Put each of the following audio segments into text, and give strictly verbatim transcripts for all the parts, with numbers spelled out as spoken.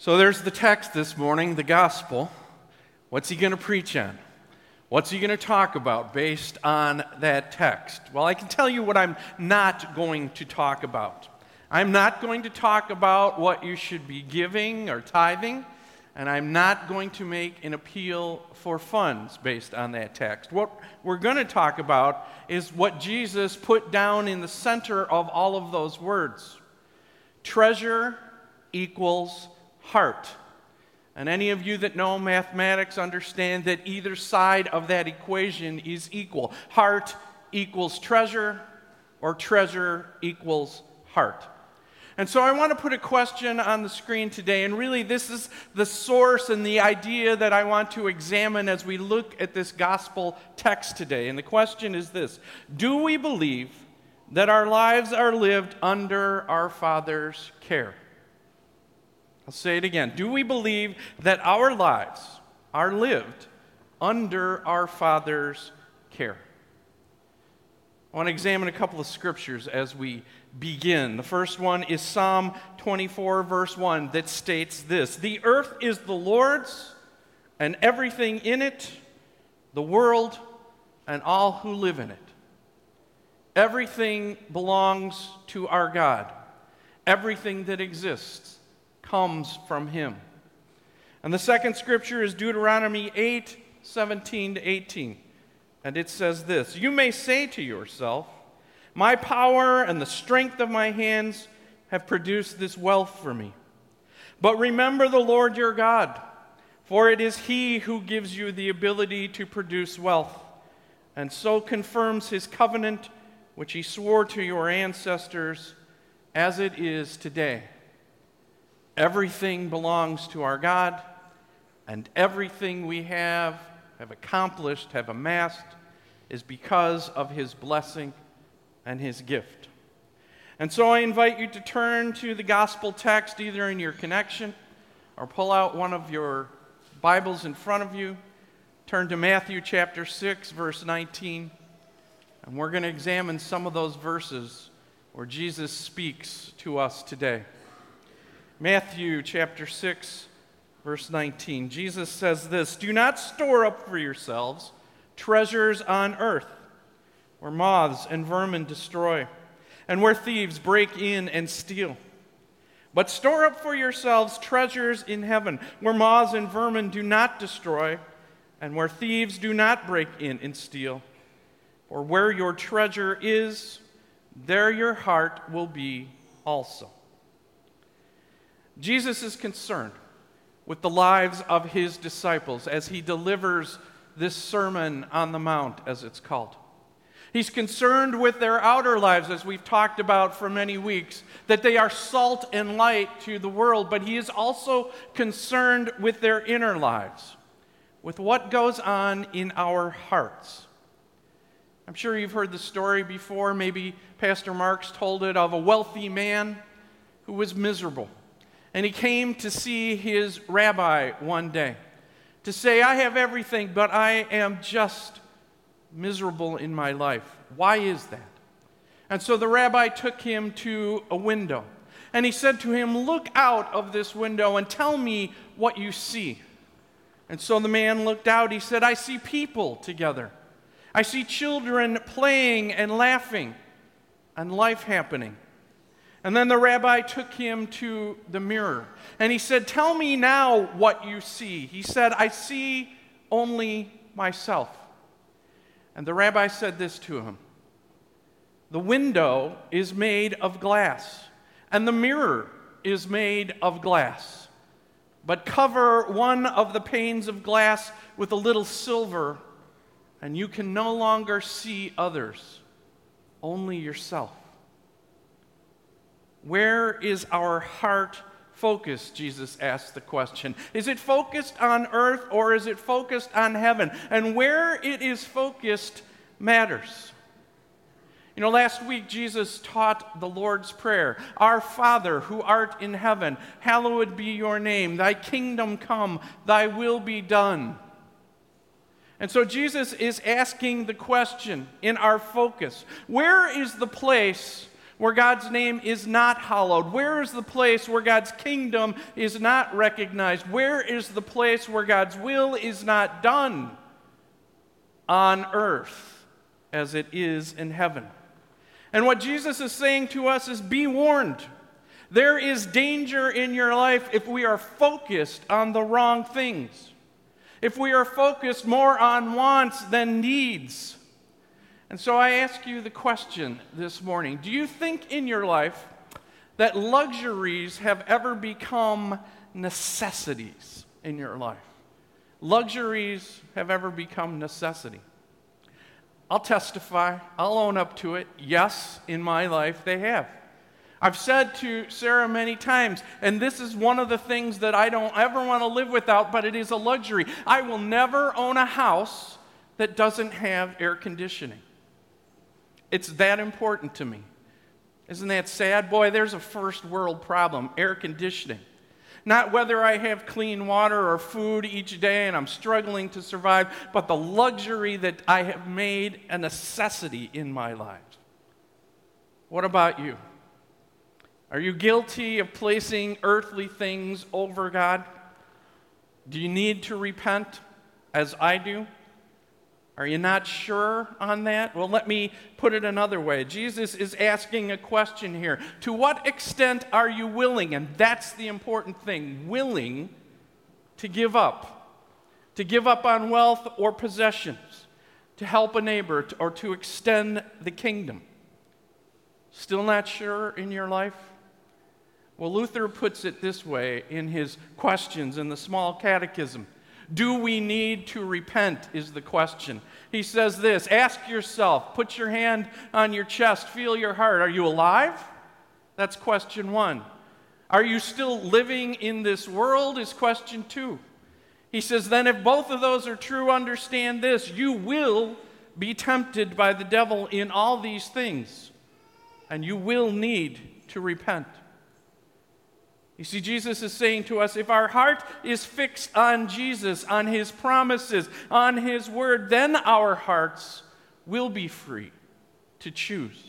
So there's the text this morning, the gospel. What's he going to preach on? What's he going to talk about based on that text? Well, I can tell you what I'm not going to talk about. I'm not going to talk about what you should be giving or tithing, and I'm not going to make an appeal for funds based on that text. What we're going to talk about is what Jesus put down in the center of all of those words. Treasure equals heart. And any of you that know mathematics understand that either side of that equation is equal. Heart equals treasure, or treasure equals heart. And so I want to put a question on the screen today, and really this is the source and the idea that I want to examine as we look at this gospel text today. And the question is this: do we believe that our lives are lived under our Father's care? I'll say it again. Do we believe that our lives are lived under our Father's care? I want to examine a couple of scriptures as we begin. The first one is Psalm twenty-four, verse one, that states this: "The earth is the Lord's, and everything in it, the world and all who live in it." Everything belongs to our God. Everything that exists comes from him. And the second scripture is Deuteronomy eight, seventeen to eighteen. And it says this: "You may say to yourself, my power and the strength of my hands have produced this wealth for me. But remember the Lord your God, for it is he who gives you the ability to produce wealth, and so confirms his covenant which he swore to your ancestors as it is today." Everything belongs to our God, and everything we have, have accomplished, have amassed, is because of his blessing and his gift. And so I invite you to turn to the gospel text either in your connection or pull out one of your Bibles in front of you. Turn to Matthew chapter six, verse nineteen, and we're going to examine some of those verses where Jesus speaks to us today. Matthew chapter six, verse nineteen, Jesus says this: "Do not store up for yourselves treasures on earth, where moths and vermin destroy, and where thieves break in and steal. But store up for yourselves treasures in heaven, where moths and vermin do not destroy, and where thieves do not break in and steal. For where your treasure is, there your heart will be also." Jesus is concerned with the lives of his disciples as he delivers this Sermon on the Mount, as it's called. He's concerned with their outer lives, as we've talked about for many weeks, that they are salt and light to the world, but he is also concerned with their inner lives, with what goes on in our hearts. I'm sure you've heard the story before, maybe Pastor Mark's told it, of a wealthy man who was miserable. And he came to see his rabbi one day to say, "I have everything, but I am just miserable in my life. Why is that?" And so the rabbi took him to a window. And he said to him, "Look out of this window and tell me what you see." And so the man looked out. He said, "I see people together. I see children playing and laughing and life happening." And then the rabbi took him to the mirror, and he said, "Tell me now what you see." He said, "I see only myself." And the rabbi said this to him: "The window is made of glass, and the mirror is made of glass. But cover one of the panes of glass with a little silver, and you can no longer see others, only yourself." Where is our heart focused? Jesus asked the question. Is it focused on earth, or is it focused on heaven? And where it is focused matters. You know, last week Jesus taught the Lord's Prayer. "Our Father who art in heaven, hallowed be your name. Thy kingdom come, thy will be done." And so Jesus is asking the question in our focus: where is the place where God's name is not hallowed? Where is the place where God's kingdom is not recognized? Where is the place where God's will is not done on earth as it is in heaven? And what Jesus is saying to us is, be warned. There is danger in your life if we are focused on the wrong things, if we are focused more on wants than needs. And so I ask you the question this morning: do you think in your life that luxuries have ever become necessities in your life? Luxuries have ever become necessity? I'll testify, I'll own up to it. Yes, in my life they have. I've said to Sarah many times, and this is one of the things that I don't ever want to live without, but it is a luxury. I will never own a house that doesn't have air conditioning. It's that important to me. Isn't that sad? Boy, there's a first world problem, air conditioning. Not whether I have clean water or food each day and I'm struggling to survive, but the luxury that I have made a necessity in my life. What about you? Are you guilty of placing earthly things over God? Do you need to repent as I do? Are you not sure on that? Well, let me put it another way. Jesus is asking a question here. To what extent are you willing, and that's the important thing, willing to give up, to give up on wealth or possessions, to help a neighbor or to extend the kingdom? Still not sure in your life? Well, Luther puts it this way in his Questions in the Small Catechism. Do we need to repent is the question. He says this: ask yourself, put your hand on your chest, feel your heart. Are you alive? That's question one. Are you still living in this world is question two. He says, then if both of those are true, understand this: you will be tempted by the devil in all these things, and you will need to repent. You see, Jesus is saying to us, if our heart is fixed on Jesus, on His promises, on His word, then our hearts will be free to choose,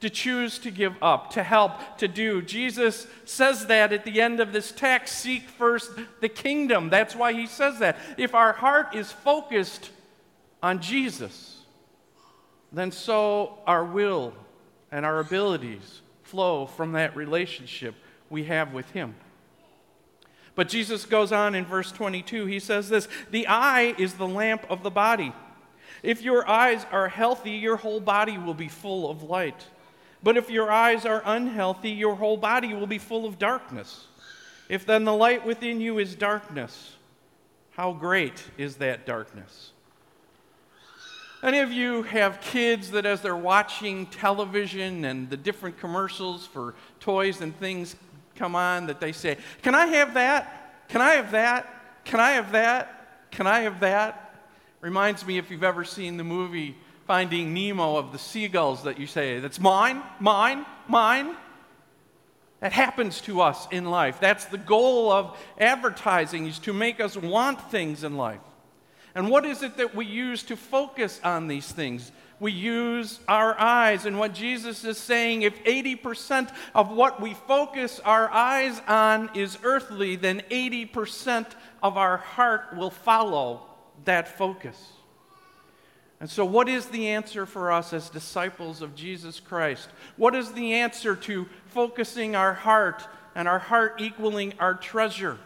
to choose to give up, to help, to do. Jesus says that at the end of this text, seek first the kingdom. That's why He says that. If our heart is focused on Jesus, then so our will and our abilities flow from that relationship we have with Him. But Jesus goes on in verse twenty-two. He says this: the eye is the lamp of the body. If your eyes are healthy, your whole body will be full of light. But if your eyes are unhealthy, your whole body will be full of darkness. If then the light within you is darkness, how great is that darkness? Any of you have kids that as they're watching television and the different commercials for toys and things come on, that they say, can I have that? Can I have that? Can I have that? Can I have that? Reminds me, if you've ever seen the movie Finding Nemo, of the seagulls that you say, that's mine, mine, mine. That happens to us in life. That's the goal of advertising, is to make us want things in life. And what is it that we use to focus on these things? We use our eyes. And what Jesus is saying, if eighty percent of what we focus our eyes on is earthly, then eighty percent of our heart will follow that focus. And so what is the answer for us as disciples of Jesus Christ? What is the answer to focusing our heart and our heart equaling our treasure?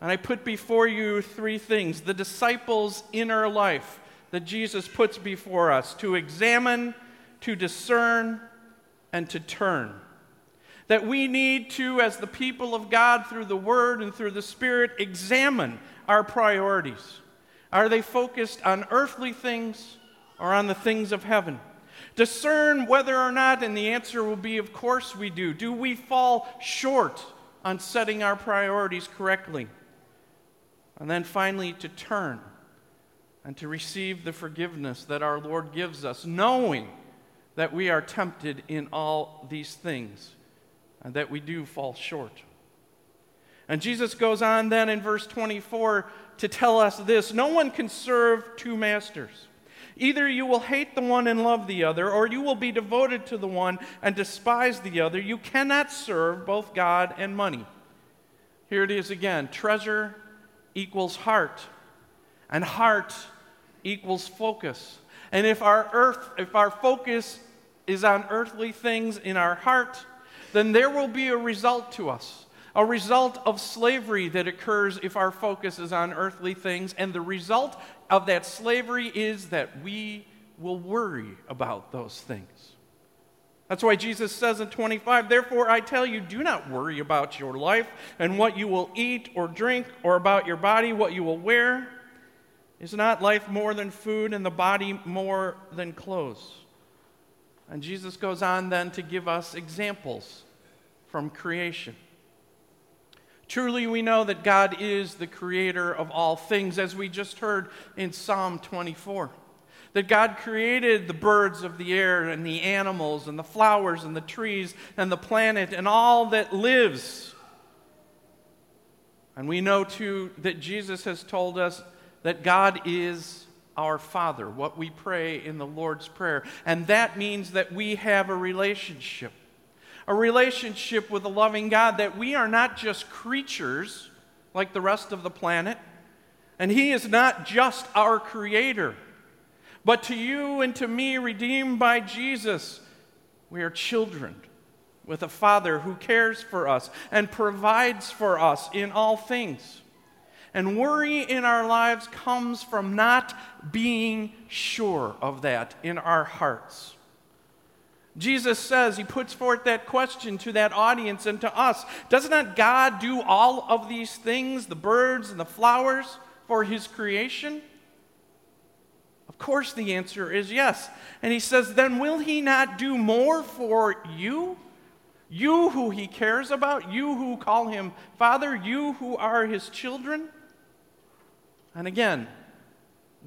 And I put before you three things, the disciples' inner life that Jesus puts before us, to examine, to discern, and to turn. That we need to, as the people of God, through the Word and through the Spirit, examine our priorities. Are they focused on earthly things or on the things of heaven? Discern whether or not, and the answer will be, of course we do. Do we fall short on setting our priorities correctly? And then finally, to turn and to receive the forgiveness that our Lord gives us, knowing that we are tempted in all these things and that we do fall short. And Jesus goes on then in verse twenty-four to tell us this: no one can serve two masters. Either you will hate the one and love the other, or you will be devoted to the one and despise the other. You cannot serve both God and money. Here it is again. Treasure equals heart, and heart equals focus. And if our earth, if our focus is on earthly things in our heart, then there will be a result to us. A result of slavery that occurs if our focus is on earthly things, and the result of that slavery is that we will worry about those things. That's why Jesus says in twenty-five, "Therefore I tell you, do not worry about your life and what you will eat or drink, or about your body, what you will wear. Is not life more than food, and the body more than clothes?" And Jesus goes on then to give us examples from creation. Truly we know that God is the creator of all things, as we just heard in Psalm twenty-four. That God created the birds of the air and the animals and the flowers and the trees and the planet and all that lives. And we know too that Jesus has told us that God is our Father, what we pray in the Lord's Prayer. And that means that we have a relationship. A relationship with a loving God, that we are not just creatures like the rest of the planet, and He is not just our Creator, but to you and to me, redeemed by Jesus, we are children with a Father who cares for us and provides for us in all things. And worry in our lives comes from not being sure of that in our hearts. Jesus says, He puts forth that question to that audience and to us, does not God do all of these things, the birds and the flowers, for His creation? Of course the answer is yes. And He says, then will He not do more for you? You who He cares about, you who call Him Father, you who are His children? And again,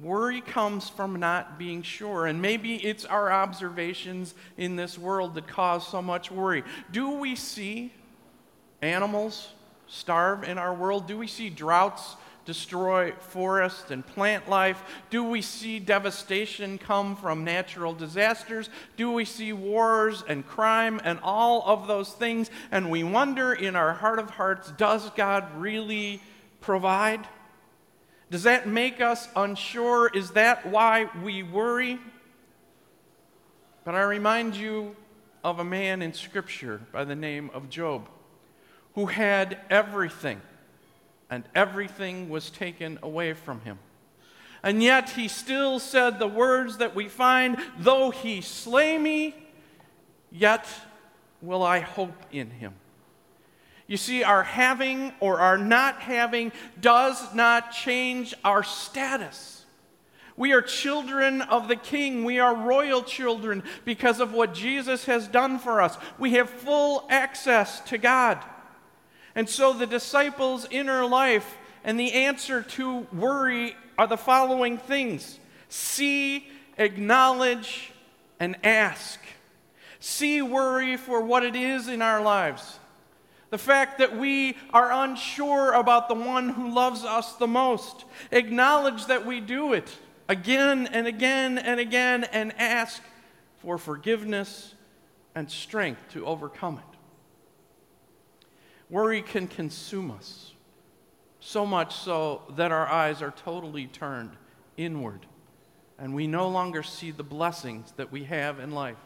worry comes from not being sure, and maybe it's our observations in this world that cause so much worry. Do we see animals starve in our world? Do we see droughts destroy forests and plant life? Do we see devastation come from natural disasters? Do we see wars and crime and all of those things? And we wonder in our heart of hearts, does God really provide? Does that make us unsure? Is that why we worry? But I remind you of a man in Scripture by the name of Job, who had everything, and everything was taken away from him. And yet he still said the words that we find, though he slay me, yet will I hope in him. You see, our having or our not having does not change our status. We are children of the King. We are royal children because of what Jesus has done for us. We have full access to God. And so the disciples' inner life and the answer to worry are the following things. See, acknowledge, and ask. See worry for what it is in our lives. The fact that we are unsure about the one who loves us the most. Acknowledge that we do it again and again and again, and ask for forgiveness and strength to overcome it. Worry can consume us, so much so that our eyes are totally turned inward, and we no longer see the blessings that we have in life.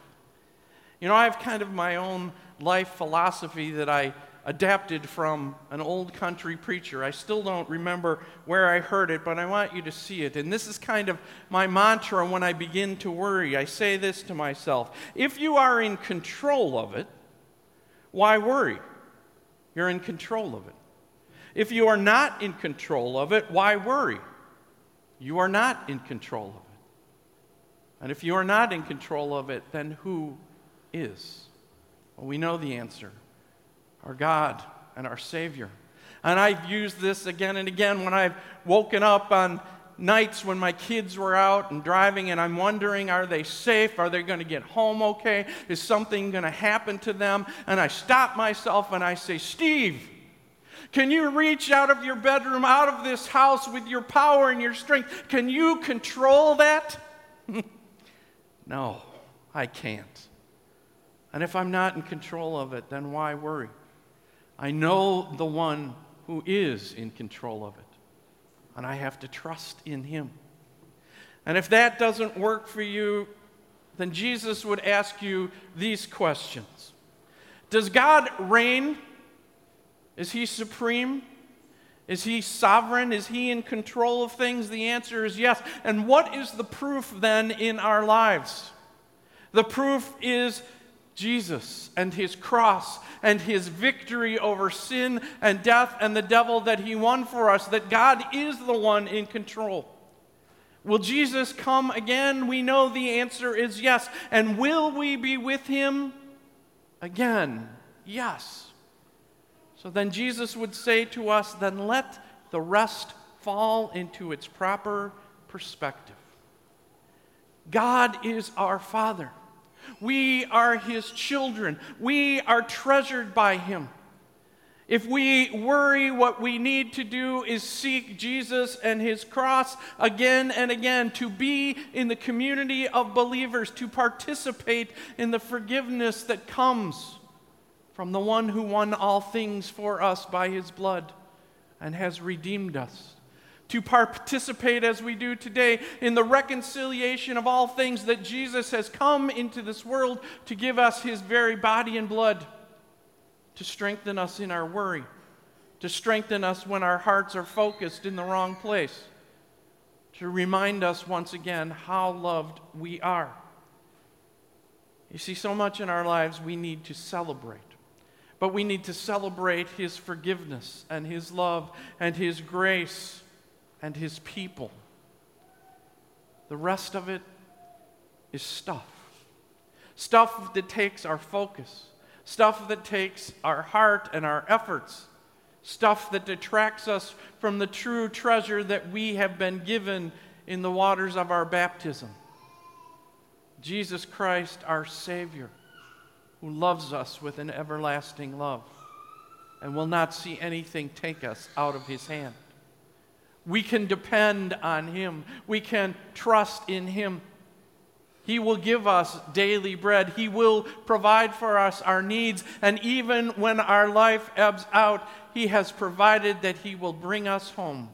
You know, I have kind of my own life philosophy that I adapted from an old country preacher. I still don't remember where I heard it, but I want you to see it. And this is kind of my mantra when I begin to worry. I say this to myself: if you are in control of it, why worry? You're in control of it. If you are not in control of it, why worry? You are not in control of it. And if you are not in control of it, then who is? Well, we know the answer. Our God and our Savior. And I've used this again and again when I've woken up on nights when my kids were out and driving, and I'm wondering, are they safe? Are they going to get home okay? Is something going to happen to them? And I stop myself and I say, Steve, can you reach out of your bedroom, out of this house with your power and your strength? Can you control that? No, I can't. And if I'm not in control of it, then why worry? I know the one who is in control of it, and I have to trust in him. And if that doesn't work for you, then Jesus would ask you these questions. Does God reign? Is he supreme? Is he sovereign? Is he in control of things? The answer is yes. And what is the proof then in our lives? The proof is Jesus and his cross and his victory over sin and death and the devil that he won for us, that God is the one in control. Will Jesus come again? We know the answer is yes. And will we be with him again? Yes. So then Jesus would say to us, then let the rest fall into its proper perspective. God is our Father. We are his children. We are treasured by him. If we worry, what we need to do is seek Jesus and his cross again and again, to be in the community of believers, to participate in the forgiveness that comes from the one who won all things for us by his blood and has redeemed us, to participate as we do today in the reconciliation of all things, that Jesus has come into this world to give us his very body and blood, to strengthen us in our worry, to strengthen us when our hearts are focused in the wrong place, to remind us once again how loved we are. You see, so much in our lives we need to celebrate. But we need to celebrate his forgiveness and his love and his grace and his people. The rest of it is stuff. Stuff that takes our focus. Stuff that takes our heart and our efforts. Stuff that detracts us from the true treasure that we have been given in the waters of our baptism. Jesus Christ, our Savior, who loves us with an everlasting love and will not see anything take us out of his hand. We can depend on him. We can trust in him. He will give us daily bread. He will provide for us our needs. And even when our life ebbs out, he has provided that he will bring us home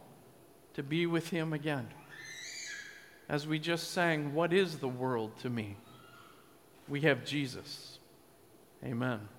to be with him again. As we just sang, what is the world to me? We have Jesus. Amen.